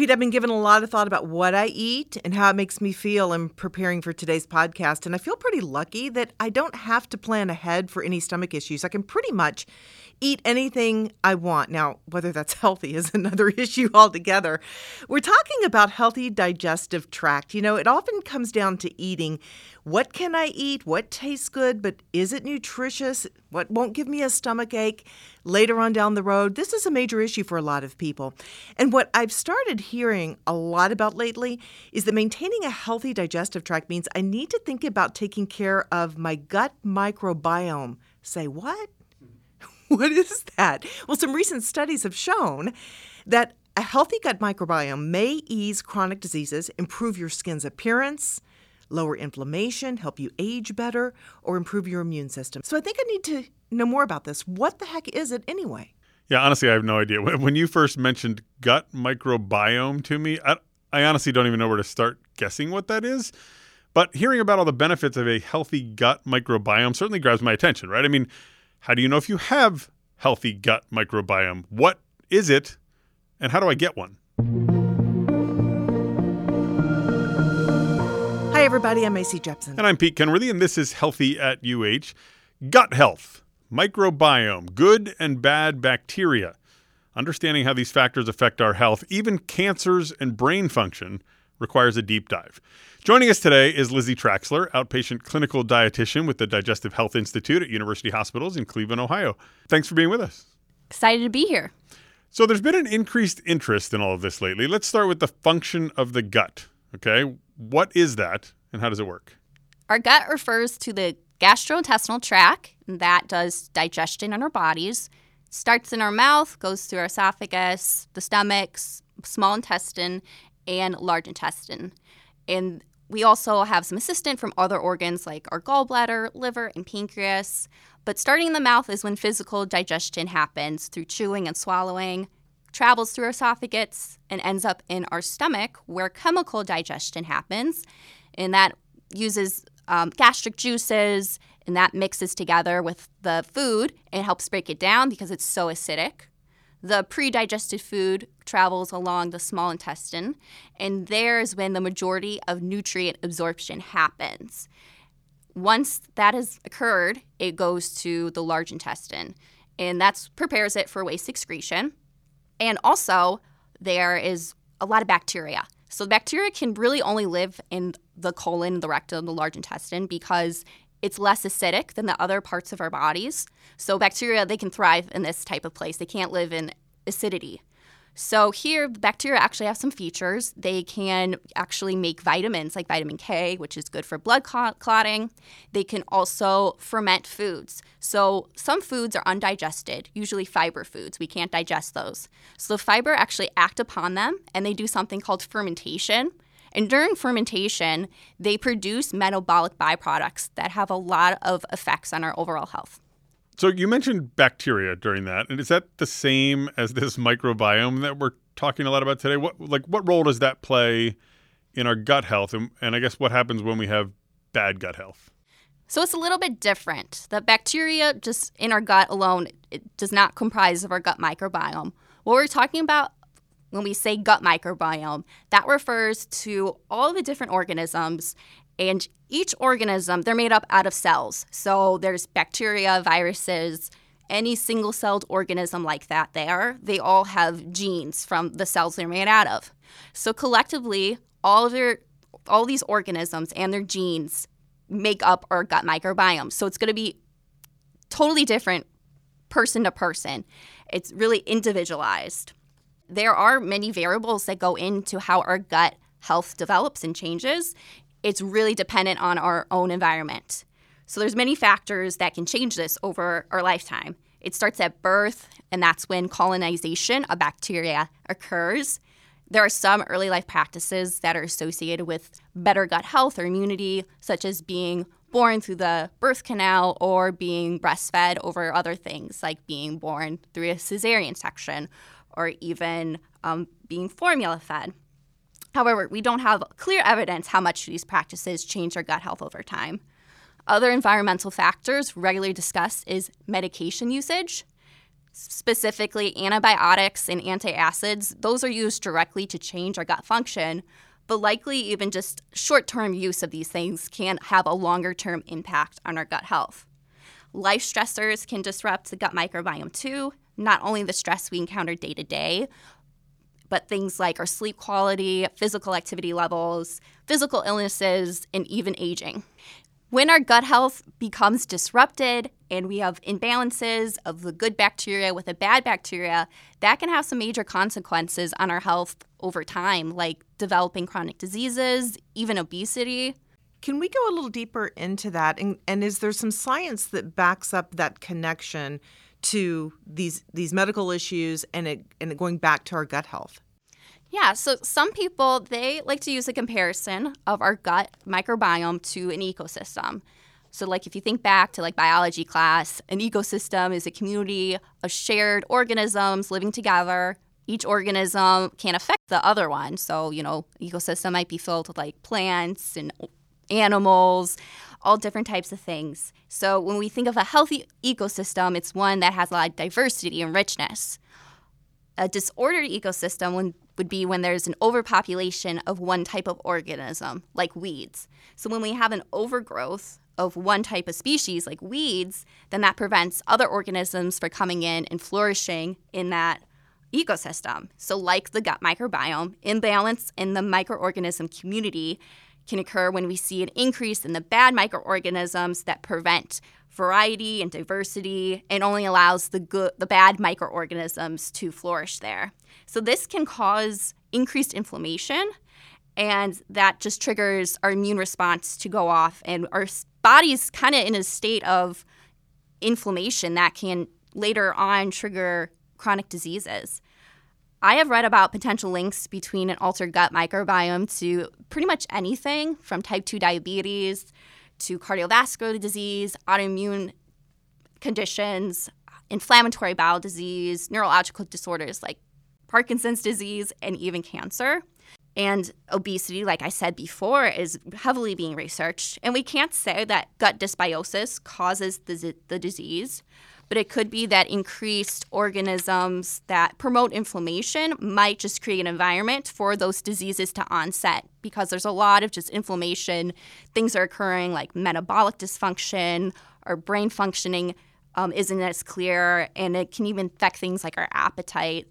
Pete, I've been giving a lot of thought about what I eat and how it makes me feel in preparing for today's podcast, and I feel pretty lucky that I don't have to plan ahead for any stomach issues. I can pretty much eat anything I want. Now, whether that's healthy is another issue altogether. We're talking about healthy digestive tract. You know, it often comes down to eating. What can I eat? What tastes good? But is it nutritious? What won't give me a stomach ache later on down the road? This is a major issue for a lot of people. And what I've started hearing a lot about lately is that maintaining a healthy digestive tract means I need to think about taking care of my gut microbiome. Say what? What is that? Well, some recent studies have shown that a healthy gut microbiome may ease chronic diseases, improve your skin's appearance, lower inflammation, help you age better, or improve your immune system. So I think I need to know more about this. What the heck is it anyway? Yeah, honestly, I have no idea. When you first mentioned gut microbiome to me, I honestly don't even know where to start guessing what that is. But hearing about all the benefits of a healthy gut microbiome certainly grabs my attention, right? I mean, how do you know if you have healthy gut microbiome? What is it, and how do I get one? Hi, everybody. I'm AC Jepson. And I'm Pete Kenworthy, and this is Healthy at UH. Gut health, microbiome, good and bad bacteria. Understanding how these factors affect our health, even cancers and brain function, requires a deep dive. Joining us today is Lizzie Traxler, outpatient clinical dietitian with the Digestive Health Institute at University Hospitals in Cleveland, Ohio. Thanks for being with us. Excited to be here. So there's been an increased interest in all of this lately. Let's start with the function of the gut, okay? What is that and how does it work? Our gut refers to the gastrointestinal tract, and that does digestion in our bodies. It starts in our mouth, goes through our esophagus, the stomach, small intestine, and large intestine. And we also have some assistance from other organs like our gallbladder, liver, and pancreas. But starting in the mouth is when physical digestion happens through chewing and swallowing, travels through our esophagus, and ends up in our stomach where chemical digestion happens. And that uses gastric juices, and that mixes together with the food and helps break it down because it's so acidic. The pre-digested food travels along the small intestine, and there is when the majority of nutrient absorption happens. Once that has occurred, it goes to the large intestine, and that prepares it for waste excretion. And also, there is a lot of bacteria. So bacteria can really only live in the colon, the rectum, the large intestine because it's less acidic than the other parts of our bodies. So bacteria, they can thrive in this type of place. They can't live in acidity. So here, bacteria actually have some features. They can actually make vitamins like vitamin K, which is good for blood clotting. They can also ferment foods. So some foods are undigested, usually fiber foods. We can't digest those. So the fiber actually act upon them, and they do something called fermentation. And during fermentation, they produce metabolic byproducts that have a lot of effects on our overall health. So you mentioned bacteria during that. And is that the same as this microbiome that we're talking a lot about today? What role does that play in our gut health? And I guess what happens when we have bad gut health? So it's a little bit different. The bacteria just in our gut alone, it does not comprise of our gut microbiome. What we're talking about when we say gut microbiome, that refers to all the different organisms, and each organism, they're made up out of cells. So there's bacteria, viruses, any single-celled organism like that there, they all have genes from the cells they're made out of. So collectively, all these organisms and their genes make up our gut microbiome. So it's going to be totally different person to person. It's really individualized. There are many variables that go into how our gut health develops and changes. It's really dependent on our own environment. So there's many factors that can change this over our lifetime. It starts at birth, and that's when colonization of bacteria occurs. There are some early life practices that are associated with better gut health or immunity, such as being born through the birth canal or being breastfed over other things, like being born through a cesarean section, or even being formula-fed. However, we don't have clear evidence how much these practices change our gut health over time. Other environmental factors regularly discussed is medication usage, specifically antibiotics and antacids, those are used directly to change our gut function, but likely even just short-term use of these things can have a longer-term impact on our gut health. Life stressors can disrupt the gut microbiome too, not only the stress we encounter day to day, but things like our sleep quality, physical activity levels, physical illnesses, and even aging. When our gut health becomes disrupted and we have imbalances of the good bacteria with the bad bacteria, that can have some major consequences on our health over time, like developing chronic diseases, even obesity. Can we go a little deeper into that? And is there some science that backs up that connection to these medical issues and going back to our gut health? Yeah, so some people, they like to use a comparison of our gut microbiome to an ecosystem. So like if you think back to like biology class, an ecosystem is a community of shared organisms living together. Each organism can affect the other one. So, you know, ecosystem might be filled with like plants and animals, all different types of things. So when we think of a healthy ecosystem, it's one that has a lot of diversity and richness. A disordered ecosystem would be when there's an overpopulation of one type of organism, like weeds. So when we have an overgrowth of one type of species, like weeds, then that prevents other organisms from coming in and flourishing in that ecosystem. So like the gut microbiome, imbalance in the microorganism community can occur when we see an increase in the bad microorganisms that prevent variety and diversity and only allows the bad microorganisms to flourish there. So this can cause increased inflammation, and that just triggers our immune response to go off, and our body's kind of in a state of inflammation that can later on trigger chronic diseases. I have read about potential links between an altered gut microbiome to pretty much anything from type 2 diabetes to cardiovascular disease, autoimmune conditions, inflammatory bowel disease, neurological disorders like Parkinson's disease, and even cancer. And obesity, like I said before, is heavily being researched. And we can't say that gut dysbiosis causes the disease, but it could be that increased organisms that promote inflammation might just create an environment for those diseases to onset, because there's a lot of just inflammation. Things are occurring like metabolic dysfunction, or brain functioning isn't as clear, and it can even affect things like our appetite.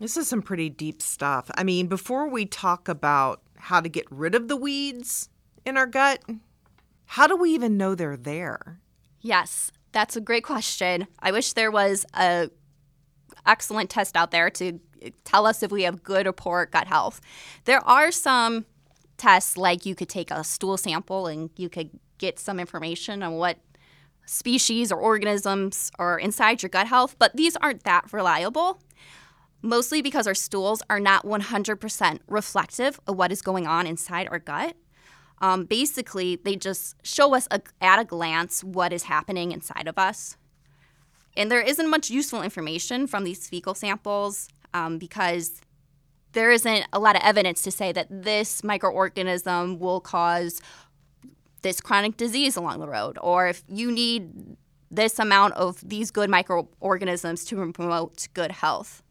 This is some pretty deep stuff. I mean, before we talk about how to get rid of the weeds in our gut, how do we even know they're there? Yes. That's a great question. I wish there was an excellent test out there to tell us if we have good or poor gut health. There are some tests, like you could take a stool sample and you could get some information on what species or organisms are inside your gut health, but these aren't that reliable, mostly because our stools are not 100% reflective of what is going on inside our gut. Basically, they just show us at a glance what is happening inside of us. And there isn't much useful information from these fecal samples because there isn't a lot of evidence to say that this microorganism will cause this chronic disease along the road, or if you need this amount of these good microorganisms to promote good health.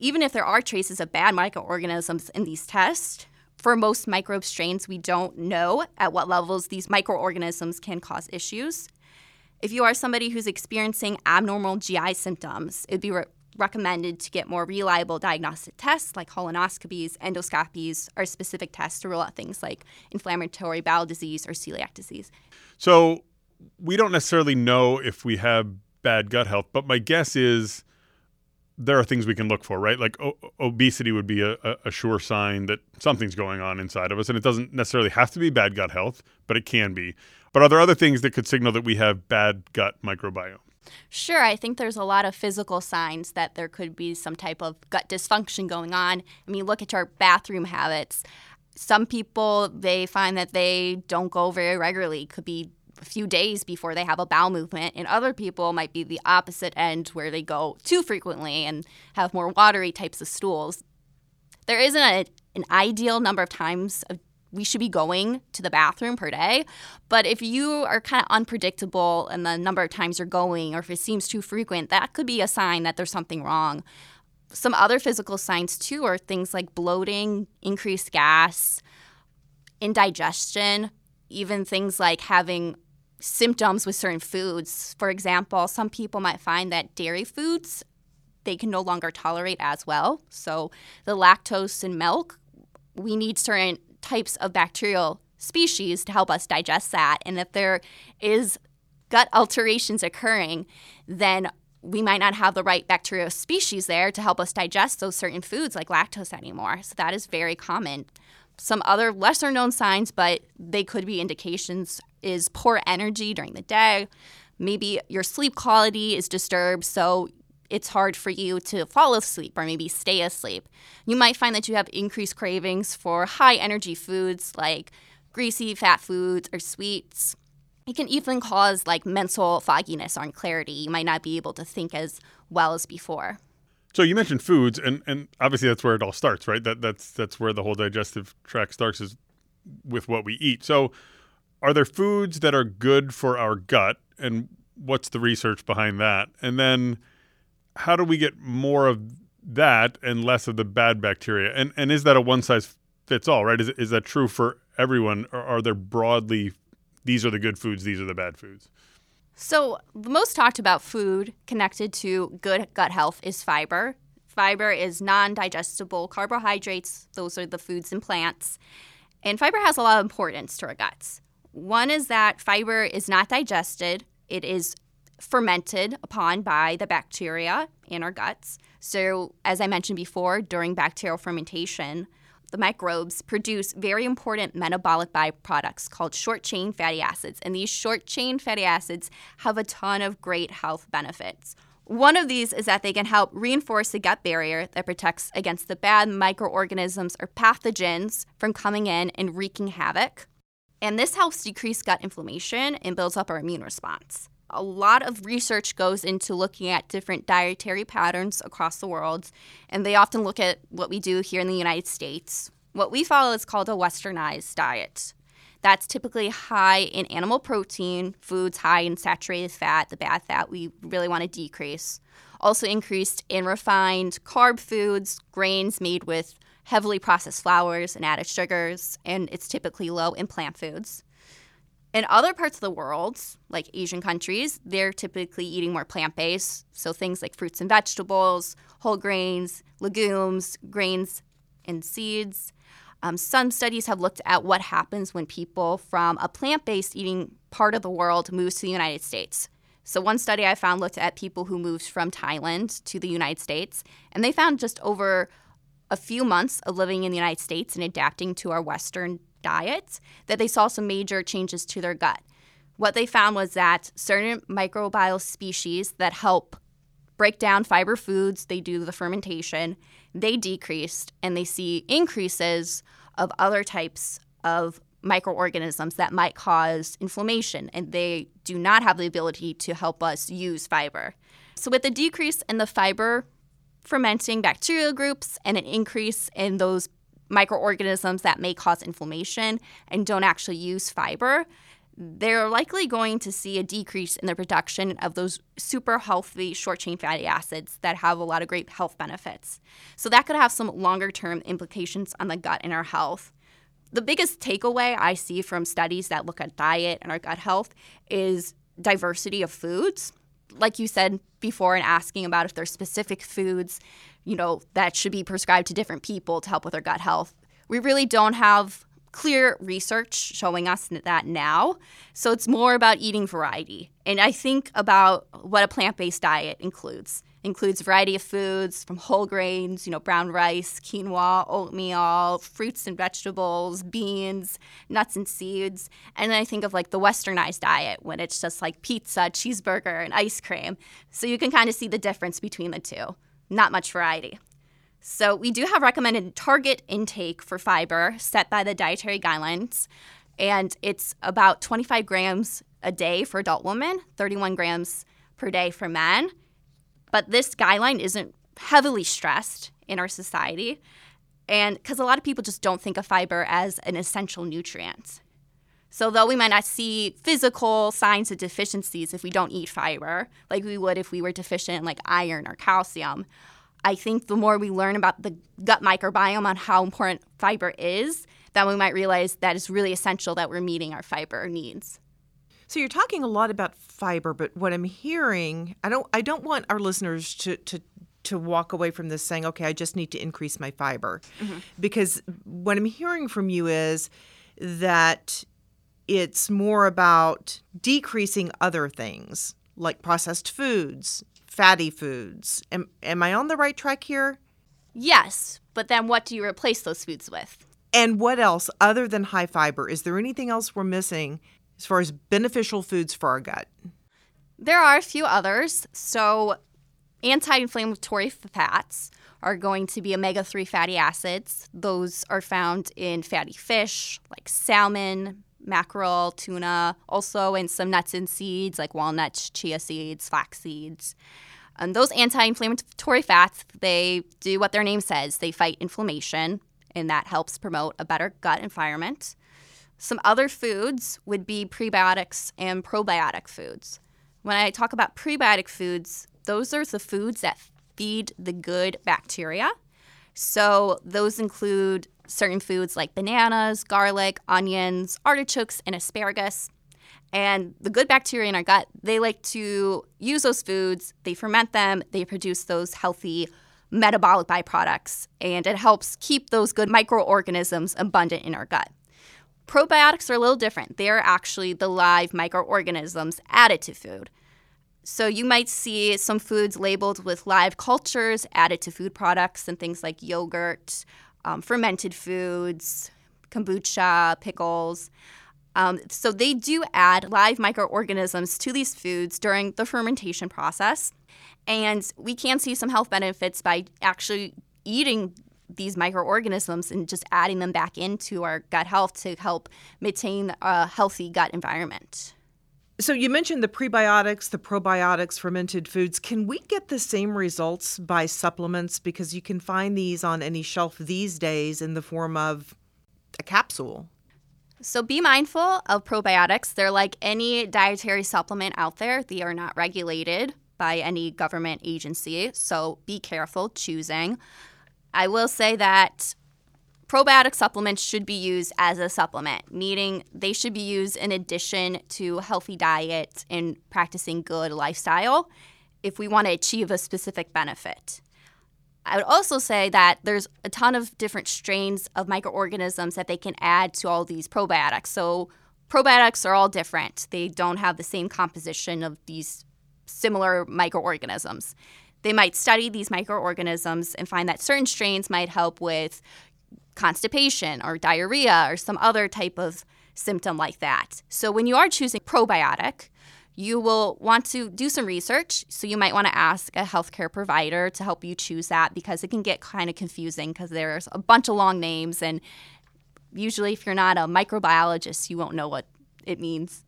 Even if there are traces of bad microorganisms in these tests, for most microbe strains, we don't know at what levels these microorganisms can cause issues. If you are somebody who's experiencing abnormal GI symptoms, it would be recommended to get more reliable diagnostic tests like colonoscopies, endoscopies, or specific tests to rule out things like inflammatory bowel disease or celiac disease. So we don't necessarily know if we have bad gut health, but my guess is there are things we can look for, right? Like obesity would be a sure sign that something's going on inside of us, and it doesn't necessarily have to be bad gut health, but it can be. But are there other things that could signal that we have bad gut microbiome? Sure. I think there's a lot of physical signs that there could be some type of gut dysfunction going on. I mean, look at our bathroom habits. Some people, they find that they don't go very regularly. It could be a few days before they have a bowel movement, and other people might be the opposite end where they go too frequently and have more watery types of stools. There isn't an ideal number of times we should be going to the bathroom per day. But if you are kind of unpredictable and the number of times you're going, or if it seems too frequent, that could be a sign that there's something wrong. Some other physical signs, too, are things like bloating, increased gas, indigestion, even things like having symptoms with certain foods. For example, some people might find that dairy foods, they can no longer tolerate as well. So the lactose in milk, we need certain types of bacterial species to help us digest that. And if there is gut alterations occurring, then we might not have the right bacterial species there to help us digest those certain foods like lactose anymore. So that is very common. Some other lesser known signs, but they could be indications, is poor energy during the day. Maybe your sleep quality is disturbed, so it's hard for you to fall asleep or maybe stay asleep. You might find that you have increased cravings for high energy foods like greasy, fat foods or sweets. It can even cause like mental fogginess or unclarity. You might not be able to think as well as before. So you mentioned foods, and obviously that's where it all starts, right? That's where the whole digestive tract starts, is with what we eat. So are there foods that are good for our gut, and what's the research behind that? And then how do we get more of that and less of the bad bacteria? And is that a one-size-fits-all, right? Is that true for everyone, or are there broadly, these are the good foods, these are the bad foods? So the most talked about food connected to good gut health is fiber. Fiber is non-digestible carbohydrates. Those are the foods and plants. And fiber has a lot of importance to our guts. One is that fiber is not digested. It is fermented upon by the bacteria in our guts. So as I mentioned before, during bacterial fermentation, the microbes produce very important metabolic byproducts called short-chain fatty acids. And these short-chain fatty acids have a ton of great health benefits. One of these is that they can help reinforce the gut barrier that protects against the bad microorganisms or pathogens from coming in and wreaking havoc. And this helps decrease gut inflammation and builds up our immune response. A lot of research goes into looking at different dietary patterns across the world, and they often look at what we do here in the United States. What we follow is called a westernized diet. That's typically high in animal protein, foods high in saturated fat, the bad fat we really want to decrease. Also increased in refined carb foods, grains made with heavily processed flours and added sugars, and it's typically low in plant foods. In other parts of the world, like Asian countries, they're typically eating more plant-based, so things like fruits and vegetables, whole grains, legumes, grains and seeds. Some studies have looked at what happens when people from a plant-based eating part of the world moves to the United States. So one study I found looked at people who moved from Thailand to the United States, and they found just over a few months of living in the United States and adapting to our Western diet, that they saw some major changes to their gut. What they found was that certain microbial species that help break down fiber foods, they do the fermentation, they decreased, and they see increases of other types of microorganisms that might cause inflammation, and they do not have the ability to help us use fiber. So with the decrease in the fiber fermenting bacterial groups and an increase in those microorganisms that may cause inflammation and don't actually use fiber, they're likely going to see a decrease in the production of those super healthy short-chain fatty acids that have a lot of great health benefits. So that could have some longer-term implications on the gut and our health. The biggest takeaway I see from studies that look at diet and our gut health is diversity of foods. Like you said before, and asking about if there's specific foods, you know, that should be prescribed to different people to help with their gut health. We really don't have clear research showing us that now. So it's more about eating variety. And I think about what a plant-based diet includes. It includes a variety of foods from whole grains, you know, brown rice, quinoa, oatmeal, fruits and vegetables, beans, nuts and seeds. And then I think of like the westernized diet when it's just like pizza, cheeseburger, and ice cream. So you can kind of see the difference between the two. Not much variety. So we do have recommended target intake for fiber set by the dietary guidelines, and it's about 25 grams a day for adult women, 31 grams per day for men. But this guideline isn't heavily stressed in our society. And because a lot of people just don't think of fiber as an essential nutrient. So though we might not see physical signs of deficiencies if we don't eat fiber, like we would if we were deficient in like iron or calcium, I think the more we learn about the gut microbiome on how important fiber is, then we might realize that it's really essential that we're meeting our fiber needs. So you're talking a lot about fiber, but what I'm hearing, I don't want our listeners to walk away from this saying, okay, I just need to increase my fiber. Mm-hmm. Because what I'm hearing from you is that it's more about decreasing other things like processed foods, fatty foods. Am I on the right track here? Yes, but then what do you replace those foods with? And what else other than high fiber? Is there anything else we're missing as far as beneficial foods for our gut? There are a few others. So anti-inflammatory fats are going to be omega-3 fatty acids. Those are found in fatty fish like salmon, mackerel, tuna, also in some nuts and seeds like walnuts, chia seeds, flax seeds. And those anti-inflammatory fats, they do what their name says. They fight inflammation, and that helps promote a better gut environment. Some other foods would be prebiotics and probiotic foods. When I talk about prebiotic foods, those are the foods that feed the good bacteria. So those include certain foods like bananas, garlic, onions, artichokes, and asparagus. And the good bacteria in our gut, they like to use those foods, they ferment them, they produce those healthy metabolic byproducts, and it helps keep those good microorganisms abundant in our gut. Probiotics are a little different. They're actually the live microorganisms added to food. So you might see some foods labeled with live cultures added to food products and things like yogurt, fermented foods, kombucha, pickles. So they do add live microorganisms to these foods during the fermentation process. And we can see some health benefits by actually eating these microorganisms and just adding them back into our gut health to help maintain a healthy gut environment. So you mentioned the prebiotics, the probiotics, fermented foods. Can we get the same results by supplements? Because you can find these on any shelf these days in the form of a capsule. So be mindful of probiotics. They're like any dietary supplement out there. They are not regulated by any government agency. So be careful choosing. I will say that probiotic supplements should be used as a supplement, meaning they should be used in addition to a healthy diet and practicing good lifestyle if we want to achieve a specific benefit. I would also say that there's a ton of different strains of microorganisms that they can add to all these probiotics. So probiotics are all different. They don't have the same composition of these similar microorganisms. They might study these microorganisms and find that certain strains might help with constipation or diarrhea or some other type of symptom like that. So when you are choosing probiotic, you will want to do some research. So you might want to ask a healthcare provider to help you choose that because it can get kind of confusing because there's a bunch of long names. And usually if you're not a microbiologist, you won't know what it means.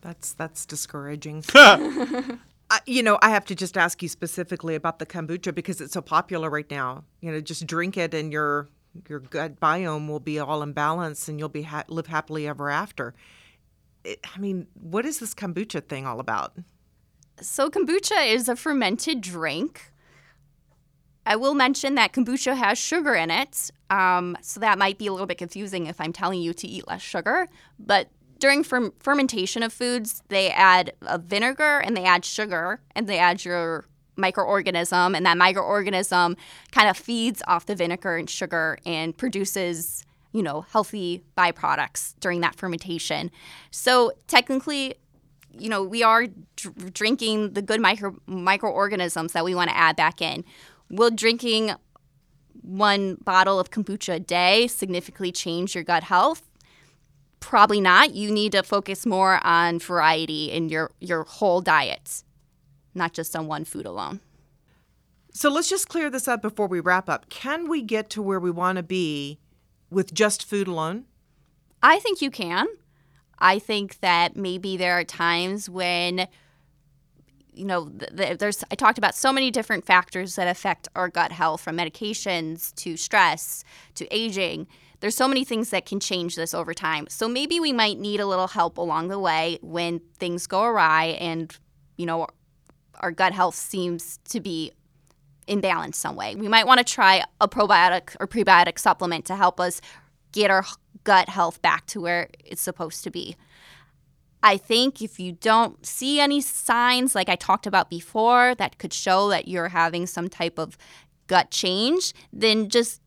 That's discouraging. I have to just ask you specifically about the kombucha because it's so popular right now. You know, just drink it and your gut biome will be all in balance and you'll be live happily ever after. What is this kombucha thing all about? So kombucha is a fermented drink. I will mention that kombucha has sugar in it, so that might be a little bit confusing if I'm telling you to eat less sugar, but during fermentation of foods, they add a vinegar and they add sugar and they add your microorganism, and that microorganism kind of feeds off the vinegar and sugar and produces, healthy byproducts during that fermentation. So technically, we are drinking the good microorganisms that we want to add back in. Will drinking one bottle of kombucha a day significantly change your gut health? Probably not. You need to focus more on variety in your whole diet, not just on one food alone. So let's just clear this up before we wrap up. Can we get to where we want to be with just food alone? I think you can. I think that maybe there are times when you know, there's, I talked about so many different factors that affect our gut health, from medications to stress to aging. There's so many things that can change this over time. So maybe we might need a little help along the way when things go awry and, you know, our gut health seems to be imbalanced some way. We might want to try a probiotic or prebiotic supplement to help us get our gut health back to where it's supposed to be. I think if you don't see any signs like I talked about before that could show that you're having some type of gut change, then just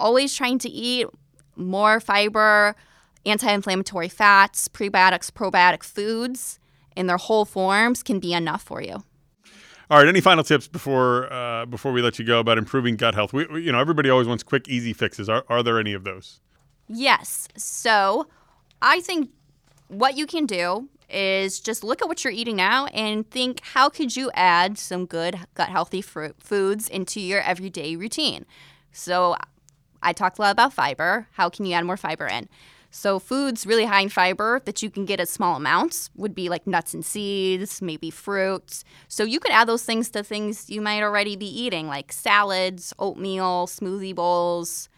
always trying to eat more fiber, anti-inflammatory fats, prebiotics, probiotic foods in their whole forms can be enough for you. All right. Any final tips before we let you go about improving gut health? We, you know, everybody always wants quick, easy fixes. Are there any of those? Yes. So I think what you can do is just look at what you're eating now and think, how could you add some good gut-healthy foods into your everyday routine? So I talked a lot about fiber. How can you add more fiber in? So foods really high in fiber that you can get at small amounts would be like nuts and seeds, maybe fruits. So you could add those things to things you might already be eating, like salads, oatmeal, smoothie bowls.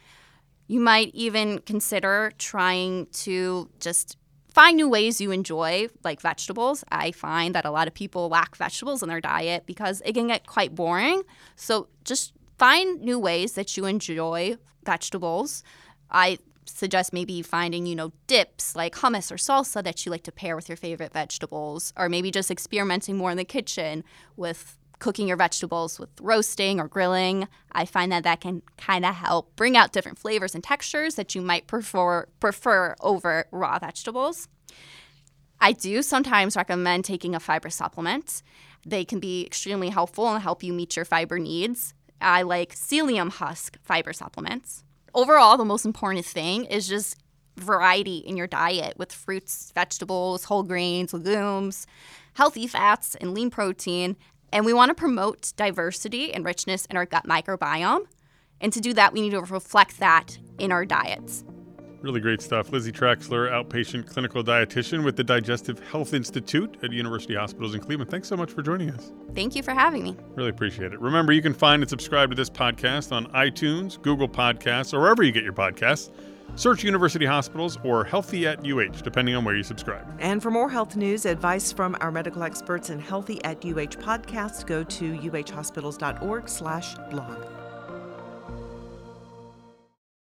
You might even consider trying to just find new ways you enjoy, like vegetables. I find that a lot of people lack vegetables in their diet because it can get quite boring. So just find new ways that you enjoy vegetables. I suggest maybe finding, you know, dips like hummus or salsa that you like to pair with your favorite vegetables, or maybe just experimenting more in the kitchen with cooking your vegetables with roasting or grilling. I find that that can kind of help bring out different flavors and textures that you might prefer over raw vegetables. I do sometimes recommend taking a fiber supplement. They can be extremely helpful and help you meet your fiber needs. I like psyllium husk fiber supplements. Overall, the most important thing is just variety in your diet with fruits, vegetables, whole grains, legumes, healthy fats, and lean protein. And we want to promote diversity and richness in our gut microbiome. And to do that, we need to reflect that in our diets. Really great stuff. Lizzie Traxler, outpatient clinical dietitian with the Digestive Health Institute at University Hospitals in Cleveland. Thanks so much for joining us. Thank you for having me. Really appreciate it. Remember, you can find and subscribe to this podcast on iTunes, Google Podcasts, or wherever you get your podcasts. Search University Hospitals or Healthy at UH, depending on where you subscribe. And for more health news, advice from our medical experts, and Healthy at UH podcast, go to uhhospitals.org/blog.